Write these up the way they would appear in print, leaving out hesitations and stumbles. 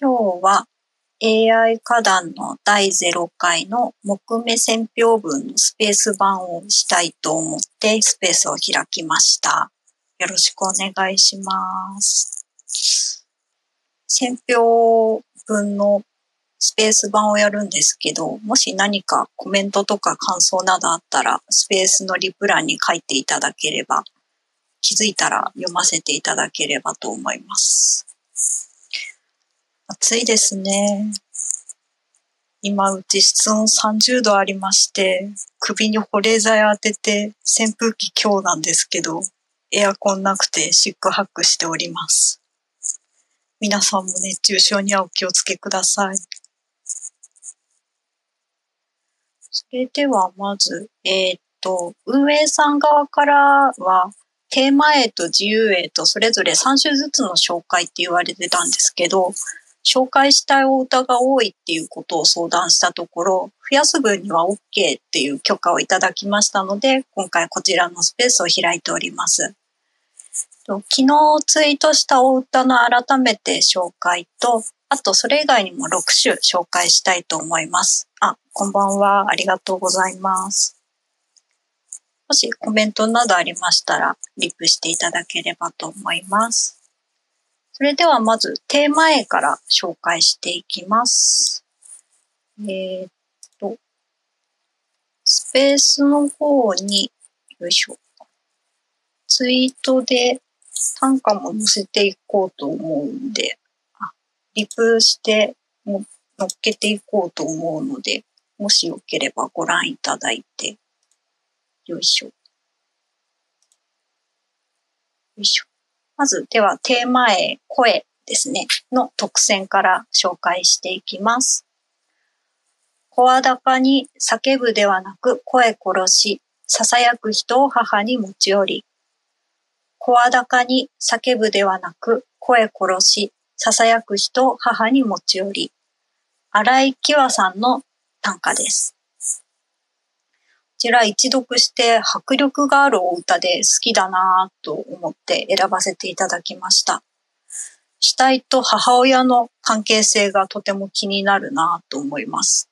今日は AI 課談の第0回の木目選評文のスペース版をしたいと思ってスペースを開きました。よろしくお願いします。選評文のスペース版をやるんですけど、もし何かコメントとか感想などあったら、スペースのリプ欄に書いていただければ、気づいたら読ませていただければと思います。暑いですね。今うち室温30度ありまして、首に保冷剤当てて扇風機強なんですけど、エアコンなくてシックハックしております。皆さんも熱中症にはお気をつけください。それではまず、運営さん側からは、テーマ A と自由 A とそれぞれ3種ずつの紹介って言われてたんですけど、紹介したいお歌が多いっていうことを相談したところ、増やす分には OK っていう許可をいただきましたので、今回こちらのスペースを開いております。昨日ツイートしたお歌の改めて紹介と、あとそれ以外にも6種紹介したいと思います。あ、こんばんは。ありがとうございます。もしコメントなどありましたら、リプしていただければと思います。それではまずテーマ A から紹介していきます。スペースの方に、よいしょ。ツイートで短歌も載せていこうと思うんで、リプして乗っけていこうと思うので、もしよければご覧いただいて、よいしょ。よいしょ。まず、では、テーマ A、声ですね、の特選から紹介していきます。声高に叫ぶではなく声殺し、囁く人を母に持ち寄り。声高に叫ぶではなく声殺し、囁く人を母に持ち寄り。荒井喜和さんの短歌です。こちら一読して迫力があるお歌で好きだなぁと思って選ばせていただきました。死体と母親の関係性がとても気になるなぁと思います。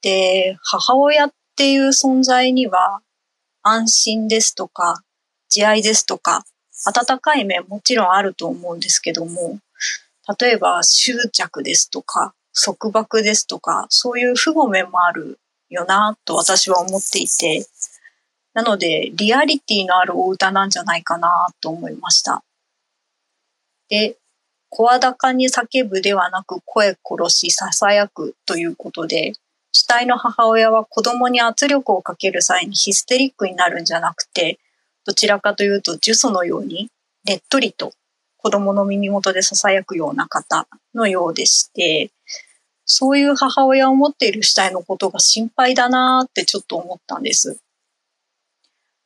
で、母親っていう存在には安心ですとか慈愛ですとか温かい面もちろんあると思うんですけども、例えば執着ですとか束縛ですとかそういう負の面もあるよなと私は思っていて、なのでリアリティのあるお歌なんじゃないかなと思いました。で、声高に叫ぶではなく声殺し囁くということで、死体の母親は子供に圧力をかける際にヒステリックになるんじゃなくて、どちらかというと呪詛のようにねっとりと子供の耳元で囁くような方のようでして、そういう母親を持っている死体のことが心配だなーってちょっと思ったんです。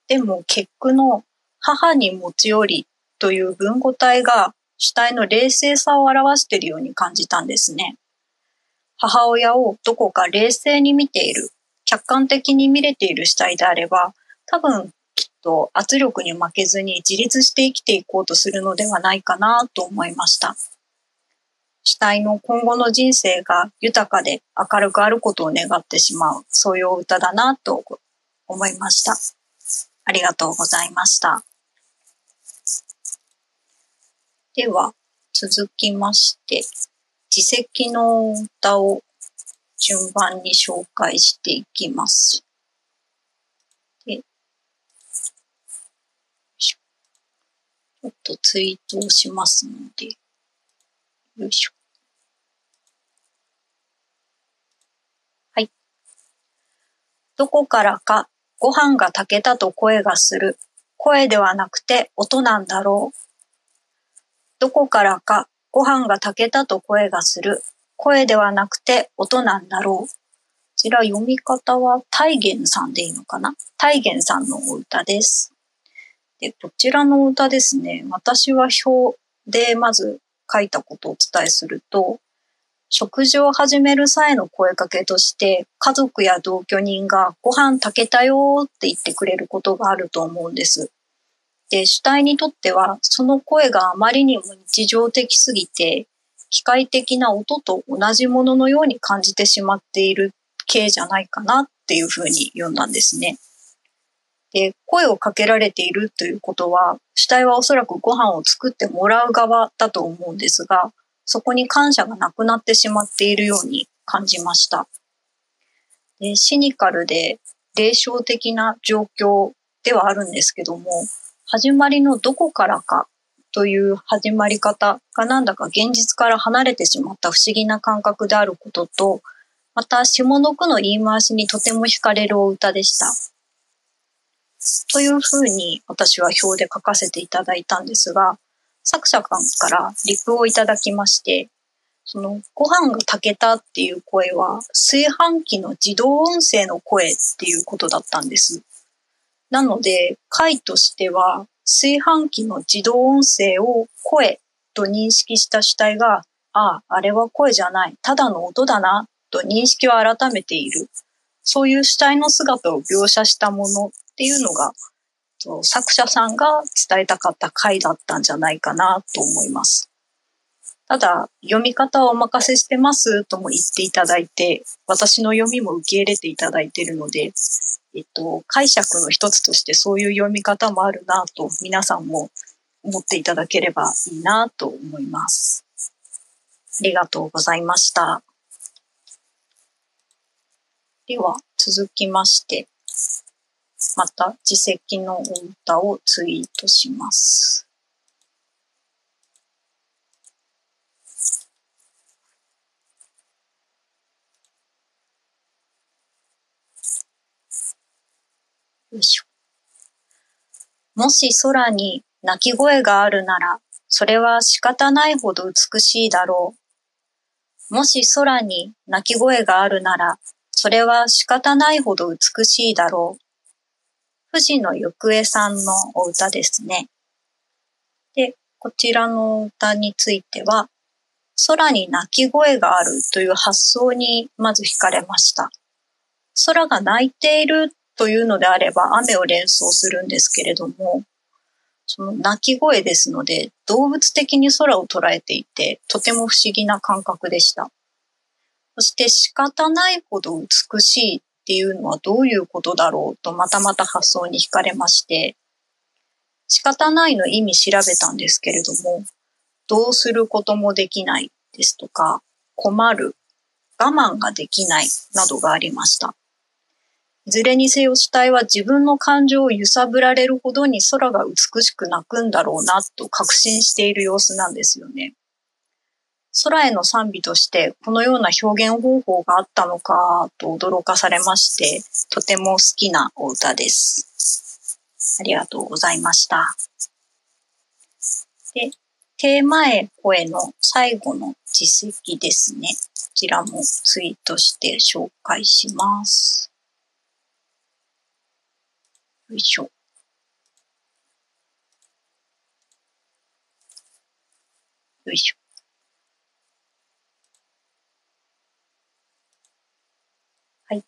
でも結句の母に持ち寄りという文語体が死体の冷静さを表しているように感じたんですね。母親をどこか冷静に見ている、客観的に見れている死体であれば、多分きっと圧力に負けずに自立して生きていこうとするのではないかなと思いました。死体の今後の人生が豊かで明るくあることを願ってしまう、そういう歌だなと思いました。ありがとうございました。では、続きまして、自責の歌を順番に紹介していきます。で、ちょっとツイートをしますので。よいしょ。はい。どこからかご飯が炊けたと声がする。声ではなくて音なんだろう。どこからかご飯が炊けたと声がする。声ではなくて音なんだろう。こちら読み方は大元さんでいいのかな？大元さんのお歌です。で、こちらのお歌ですね。私は表でまず書いたことをお伝えすると、食事を始める際の声かけとして、家族や同居人がご飯炊けたよって言ってくれることがあると思うんです。で、主体にとっては、その声があまりにも日常的すぎて、機械的な音と同じもののように感じてしまっている系じゃないかなっていうふうに読んだんですね。で、声をかけられているということは、主体はおそらくご飯を作ってもらう側だと思うんですが、そこに感謝がなくなってしまっているように感じました。で、シニカルで霊障的な状況ではあるんですけども、始まりのどこからかという始まり方がなんだか現実から離れてしまった不思議な感覚であることと、また下の句の言い回しにとても惹かれるお歌でした。というふうに私は表で書かせていただいたんですが、作者さんからリプをいただきまして、そのご飯が炊けたっていう声は炊飯器の自動音声の声っていうことだったんです。なので回としては炊飯器の自動音声を声と認識した主体が、ああ、あれは声じゃない、ただの音だなと認識を改めている。そういう主体の姿を描写したものっていうのが作者さんが伝えたかった回だったんじゃないかなと思います。ただ読み方はお任せしてますとも言っていただいて、私の読みも受け入れていただいているので、解釈の一つとしてそういう読み方もあるなと皆さんも思っていただければいいなと思います。ありがとうございました。では続きまして、また自責のお歌をツイートします。よいしょ。もし空に泣き声があるなら、それは仕方ないほど美しいだろう。もし空に泣き声があるなら、それは仕方ないほど美しいだろう。藤野ゆくえさんのお歌ですね。で、こちらの歌については、空に泣き声があるという発想にまず惹かれました。空が泣いているというのであれば雨を連想するんですけれども、その鳴き声ですので動物的に空を捉えていてとても不思議な感覚でした。そして仕方ないほど美しいっていうのはどういうことだろうとまたまた発想に惹かれまして、仕方ないの意味調べたんですけれども、どうすることもできないですとか、困る、我慢ができないなどがありました。いずれにせよ主体は自分の感情を揺さぶられるほどに空が美しく泣くんだろうなと確信している様子なんですよね。空への賛美としてこのような表現方法があったのかと驚かされまして、とても好きなお歌です。ありがとうございました。で、テーマへ声の最後の実績ですね。こちらもツイートして紹介します。よいしょ。よいしょ。はい。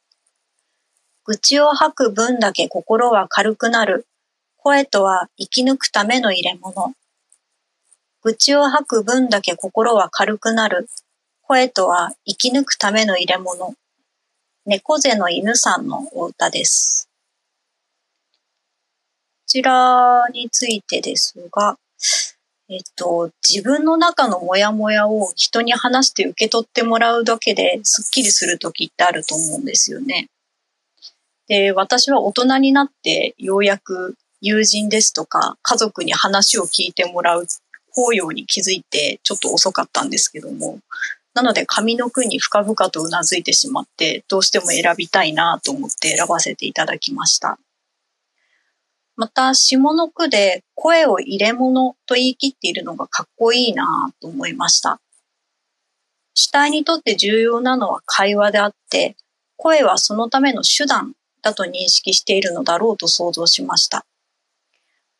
愚痴を吐く分だけ心は軽くなる。声とは生き抜くための入れ物。愚痴を吐く分だけ心は軽くなる。声とは生き抜くための入れ物。猫背の犬さんのお歌です。こちらについてですが、自分の中のモヤモヤを人に話して受け取ってもらうだけですっきりするときってあると思うんですよね。で、私は大人になってようやく友人ですとか家族に話を聞いてもらう方用に気づいてちょっと遅かったんですけども、なので上の句に深々とうなずいてしまって、どうしても選びたいなと思って選ばせていただきました。また、下の句で声を入れ物と言い切っているのがかっこいいなと思いました。主体にとって重要なのは会話であって、声はそのための手段だと認識しているのだろうと想像しました。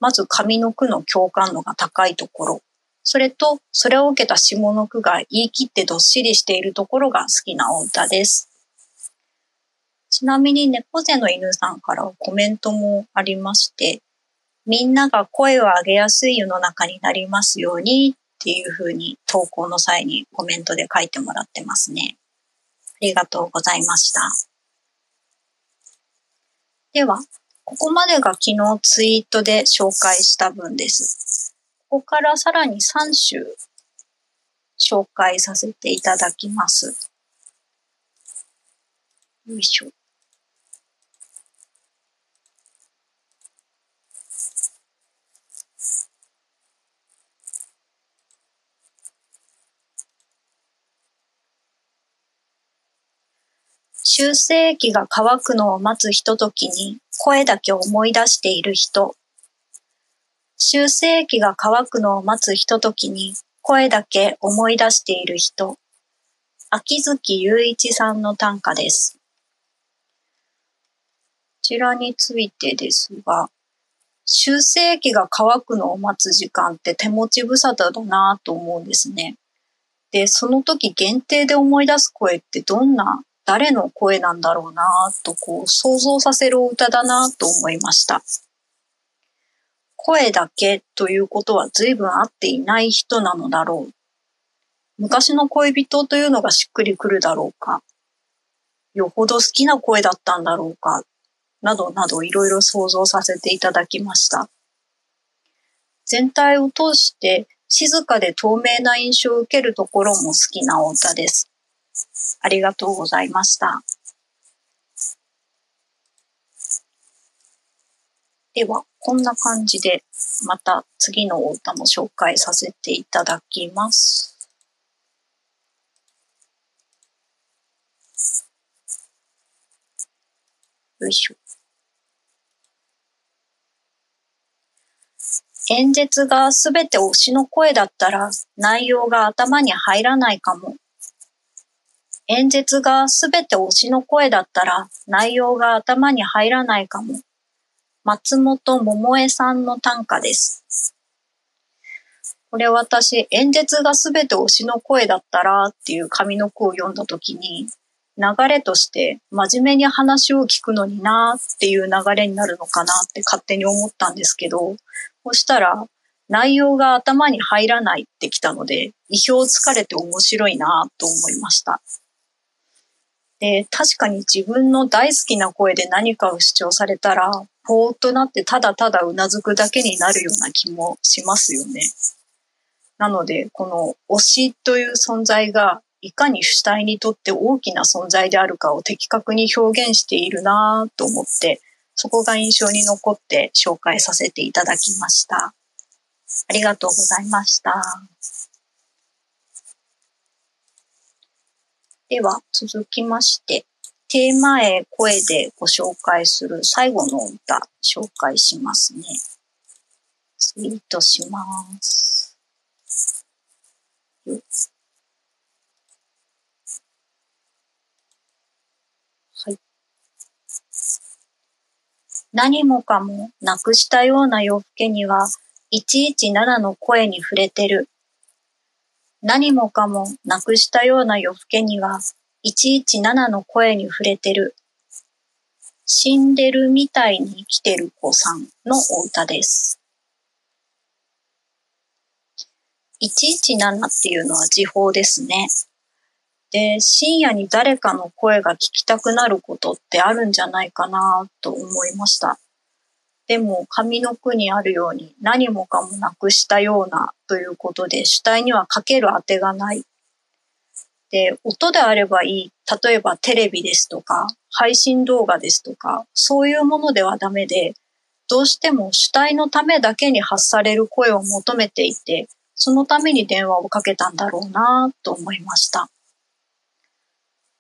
まず上の句の共感度が高いところ、それとそれを受けた下の句が言い切ってどっしりしているところが好きなお歌です。ちなみに猫背の犬さんからコメントもありまして、みんなが声を上げやすい世の中になりますようにっっていうふうに投稿の際にコメントで書いてもらってますね。ありがとうございました。では、ここまでが昨日ツイートで紹介した分です。ここからさらに3種紹介させていただきます。よいしょ。修正液が乾くのを待つひとときに声だけ思い出している人。修正液が乾くのを待つひとときに声だけ思い出している人。秋月雄一さんの短歌です。こちらについてですが、修正液が乾くのを待つ時間って手持ち無沙汰だなぁと思うんですね。で、その時限定で思い出す声ってどんな誰の声なんだろうなぁとこう想像させるお歌だなぁと思いました。声だけということは随分合っていない人なのだろう。昔の恋人というのがしっくりくるだろうか。よほど好きな声だったんだろうか。などなどいろいろ想像させていただきました。全体を通して静かで透明な印象を受けるところも好きなお歌です。ありがとうございました。では、こんな感じで、また次のお歌も紹介させていただきます。よいしょ。演説がすべて推しの声だったら、内容が頭に入らないかも。演説がすべて推しの声だったら内容が頭に入らないかも。松本桃江さんの短歌です。これ私、演説がすべて推しの声だったらっていう上の句を読んだときに、流れとして真面目に話を聞くのになーっていう流れになるのかなって勝手に思ったんですけど、そしたら、内容が頭に入らないってきたので、意表をつかれて面白いなと思いました。で、確かに自分の大好きな声で何かを主張されたら、ぽーっとなってただただうなずくだけになるような気もしますよね。なので、この推しという存在がいかに主体にとって大きな存在であるかを的確に表現しているなと思って、そこが印象に残って紹介させていただきました。ありがとうございました。では続きまして、テーマへ声でご紹介する最後の歌、紹介しますね。ツイートします。はい。何もかもなくしたような夜更けには、117の声に触れてる。何もかもなくしたような夜更けには、117の声に触れてる。死んでるみたいに生きてる子さんのお歌です。117っていうのは時報ですね。で、深夜に誰かの声が聞きたくなることってあるんじゃないかなと思いました。でも、上の句にあるように何もかもなくしたようなということで、主体にはかける当てがない。で、音であればいい。例えばテレビですとか、配信動画ですとか、そういうものではダメで、どうしても主体のためだけに発される声を求めていて、そのために電話をかけたんだろうなと思いました。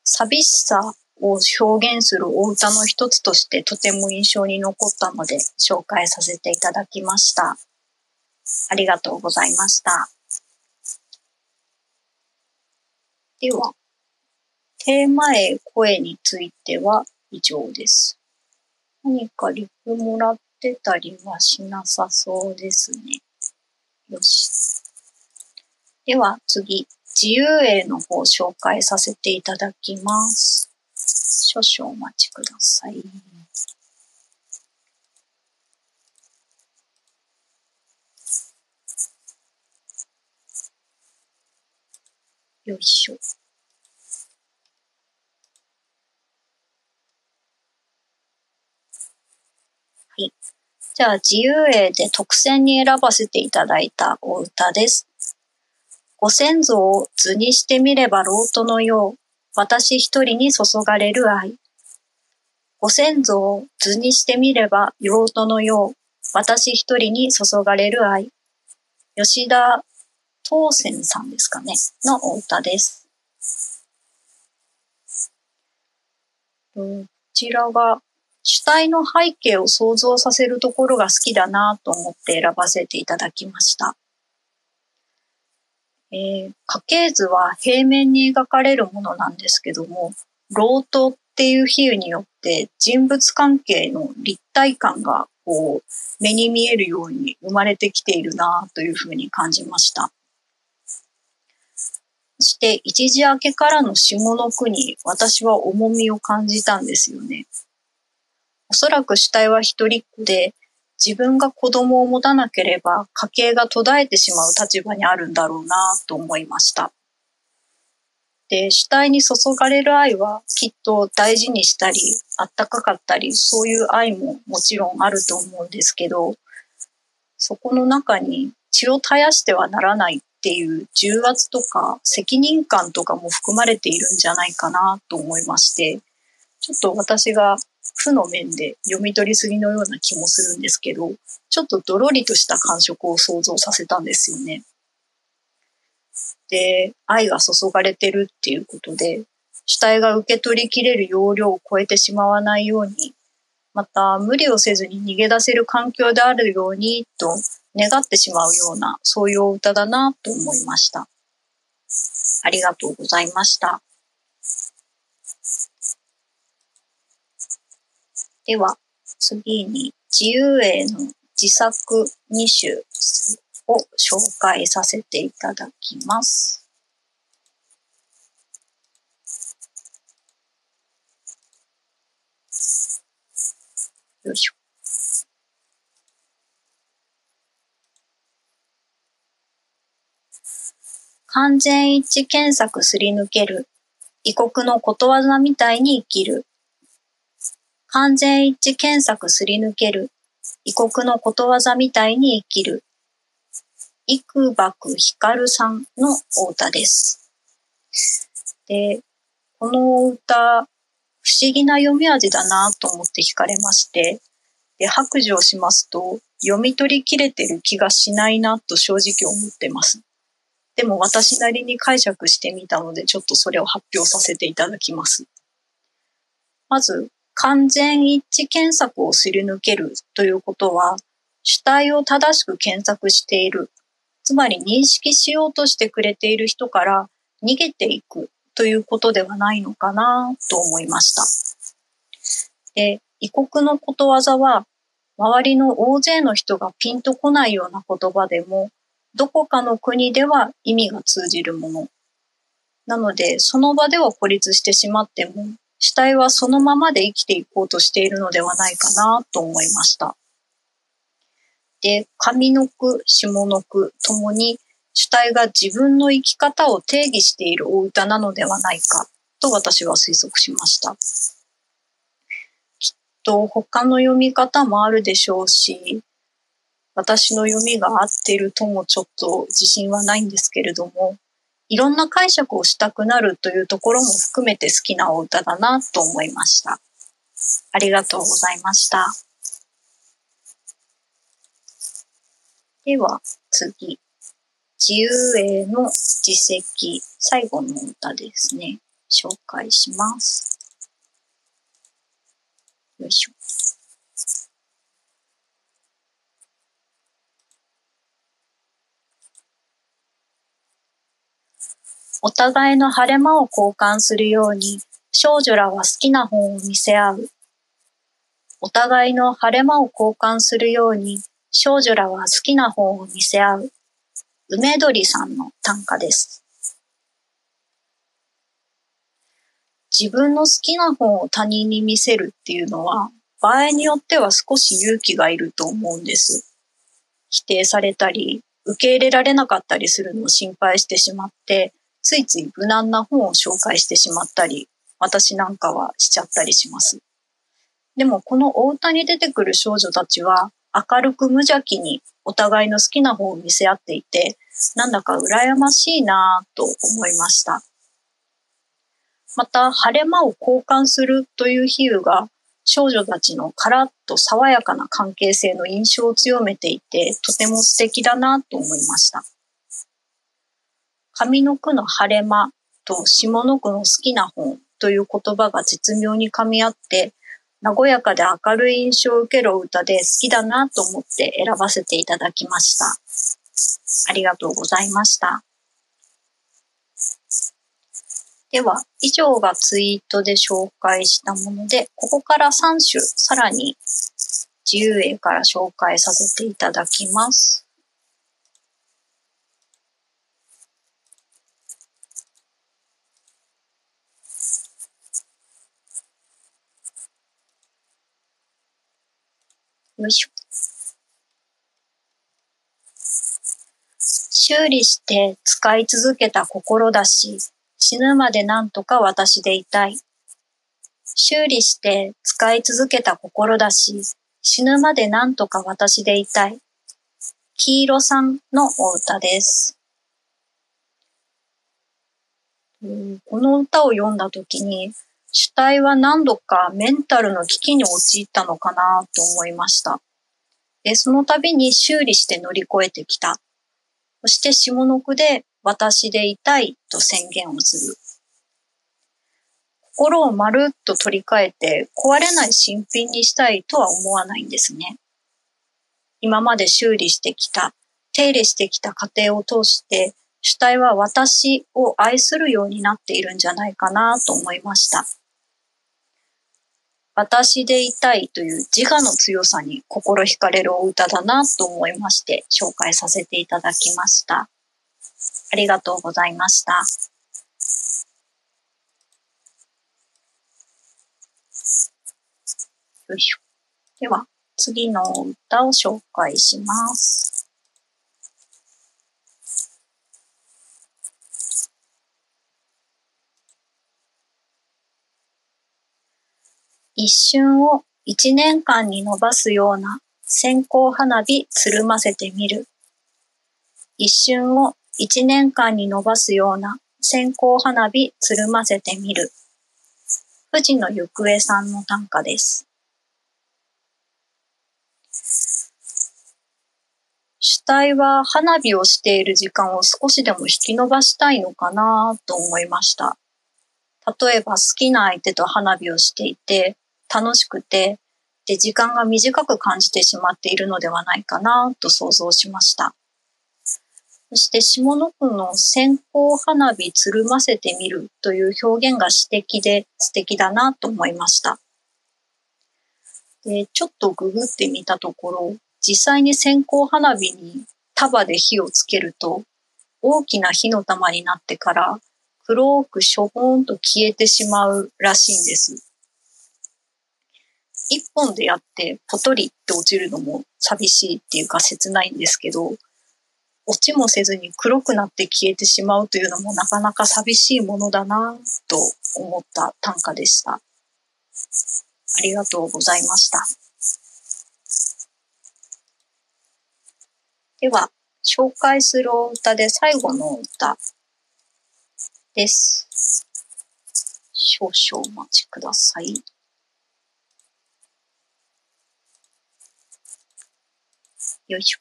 寂しさを表現するお歌の一つとしてとても印象に残ったので紹介させていただきました。ありがとうございました。では、テーマへ声については以上です。何かリプもらってたりはしなさそうですね。よし。では次、自由への方を紹介させていただきます。少々お待ちください。よいしょ。はい。じゃあ、自由詠で特選に選ばせていただいたお歌です。ご先祖を図にしてみれば老人のよう、私一人に注がれる愛。ご先祖を図にしてみれば老人のよう、私一人に注がれる愛。吉田東仙さんですかね、のお歌です。こちらが主体の背景を想像させるところが好きだなと思って選ばせていただきました。家系図は平面に描かれるものなんですけども、老頭っていう比喩によって人物関係の立体感がこう目に見えるように生まれてきているなというふうに感じました。そして一時明けからの下の句に私は重みを感じたんですよね。おそらく主体は一人っ子で、自分が子供を持たなければ家計が途絶えてしまう立場にあるんだろうなと思いました。で、主体に注がれる愛はきっと大事にしたり、あったかかったり、そういう愛ももちろんあると思うんですけど、そこの中に血を絶やしてはならないっていう重圧とか責任感とかも含まれているんじゃないかなと思いまして、ちょっと私が負の面で読み取りすぎのような気もするんですけど、ちょっとどろりとした感触を想像させたんですよね。で、愛が注がれてるっていうことで、主体が受け取りきれる容量を超えてしまわないように、また無理をせずに逃げ出せる環境であるようにと願ってしまうような、そういうお歌だなと思いました。ありがとうございました。では、次に自由詠の自作2首を紹介させていただきます。よいしょ。完全一致検索すり抜ける。異国のことわざみたいに生きる。完全一致検索すり抜ける。異国のことわざみたいに生きる。いくばくひかるさんのお歌です。で、この歌、不思議な読み味だなと思って惹かれまして、で、白状しますと、読み取りきれてる気がしないなと正直思ってます。でも私なりに解釈してみたので、ちょっとそれを発表させていただきます。まず、完全一致検索をすり抜けるということは、主体を正しく検索している。つまり認識しようとしてくれている人から逃げていくということではないのかなと思いました。で、異国のことわざは、周りの大勢の人がピンとこないような言葉でも、どこかの国では意味が通じるもの。なので、その場では孤立してしまっても、主体はそのままで生きていこうとしているのではないかなと思いました。で、上の句、下の句ともに主体が自分の生き方を定義しているお歌なのではないかと私は推測しました。きっと他の読み方もあるでしょうし、私の読みが合っているともちょっと自信はないんですけれども、いろんな解釈をしたくなるというところも含めて好きなお歌だなと思いました。ありがとうございました。では次、自由詠の自責、最後の歌ですね。紹介します。よいしょ。お互いの晴れ間を交換するように、少女らは好きな本を見せ合う。お互いの晴れ間を交換するように、少女らは好きな本を見せ合う。梅鳥さんの短歌です。自分の好きな本を他人に見せるっていうのは、場合によっては少し勇気がいると思うんです。否定されたり、受け入れられなかったりするのを心配してしまって、ついつい無難な本を紹介してしまったり、私なんかはしちゃったりします。でもこのお歌に出てくる少女たちは明るく無邪気にお互いの好きな本を見せ合っていて、なんだか羨ましいなぁと思いました。また、晴れ間を交換するという比喩が少女たちのカラッと爽やかな関係性の印象を強めていて、とても素敵だなと思いました。上の句の晴れ間と下の句の好きな本という言葉が絶妙に噛み合って、和やかで明るい印象を受けるお歌で好きだなと思って選ばせていただきました。ありがとうございました。では、以上がツイートで紹介したもので、ここから3種、さらに自由英から紹介させていただきます。よいしょ。修理して使い続けた心だし、死ぬまでなんとか私でいたい。修理して使い続けた心だし、死ぬまでなんとか私でいたい。黄色さんのお歌です。この歌を読んだときに、主体は何度かメンタルの危機に陥ったのかなと思いました。で、その度に修理して乗り越えてきた。そして下の句で、私でいたいと宣言をする。心をまるっと取り替えて壊れない新品にしたいとは思わないんですね。今まで修理してきた、手入れしてきた過程を通して主体は私を愛するようになっているんじゃないかなと思いました。私でいたいという自我の強さに心惹かれるお歌だなと思いまして紹介させていただきました。ありがとうございました。よいしょ。では、次の歌を紹介します。一瞬を一年間に伸ばすような線香花火つるませてみる。一瞬を一年間に伸ばすような線香花火つるませてみる。藤野ゆくえさんの短歌です。主体は花火をしている時間を少しでも引き伸ばしたいのかなと思いました。例えば好きな相手と花火をしていて楽しくて、で時間が短く感じてしまっているのではないかなと想像しました。そして下の句の線香花火つるませてみるという表現が詩的で素敵だなと思いました。で、ちょっとググってみたところ、実際に線香花火に束で火をつけると、大きな火の玉になってから黒くしょぼーんと消えてしまうらしいんです。一本でやってポトリって落ちるのも寂しいっていうか切ないんですけど、落ちもせずに黒くなって消えてしまうというのもなかなか寂しいものだなぁと思った短歌でした。ありがとうございました。では、紹介するお歌で最後の歌です。少々お待ちください。よいしょ。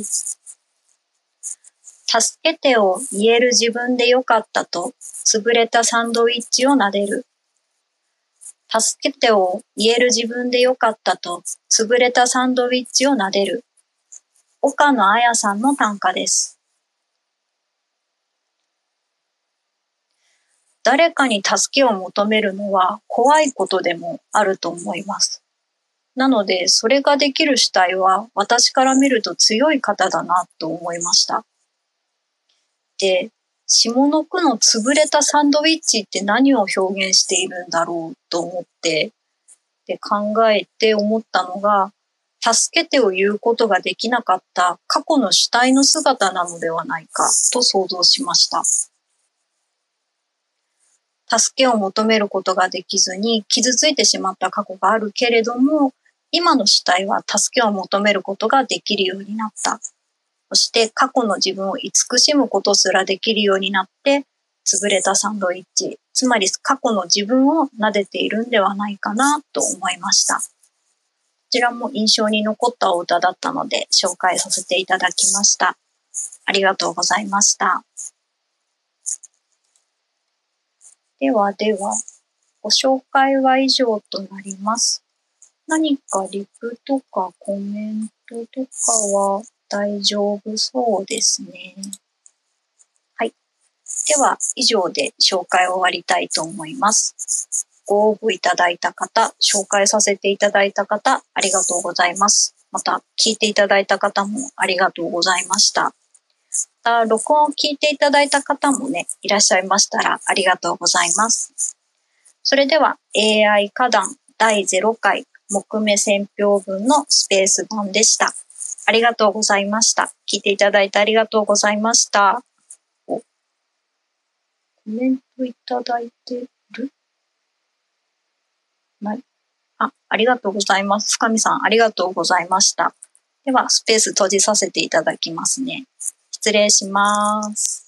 助けてを言える自分でよかったと潰れたサンドイッチを撫でる。助けてを言える自分でよかったと潰れたサンドイッチを撫でる。岡野綾さんの短歌です。誰かに助けを求めるのは怖いことでもあると思います。なので、それができる主体は私から見ると強い方だなと思いました。で、下の句の潰れたサンドイッチって何を表現しているんだろうと思って、で考えて思ったのが、助けてを言うことができなかった過去の主体の姿なのではないかと想像しました。助けを求めることができずに傷ついてしまった過去があるけれども、今の主体は助けを求めることができるようになった。そして過去の自分を慈しむことすらできるようになって、潰れたサンドイッチ、つまり過去の自分を撫でているんではないかなと思いました。こちらも印象に残ったお歌だったので紹介させていただきました。ありがとうございました。では、ご紹介は以上となります。何かリプとかコメントとかは大丈夫そうですね。はい。では、以上で紹介を終わりたいと思います。ご応募いただいた方、紹介させていただいた方、ありがとうございます。また、聞いていただいた方もありがとうございました。また、録音を聞いていただいた方もね、いらっしゃいましたらありがとうございます。それでは AI 課談第0回木目選評分のスペース版でした。ありがとうございました。聞いていただいてありがとうございました。コメントいただいてる？ない？ありがとうございます。深見さん、ありがとうございました。では、スペース閉じさせていただきますね。失礼します。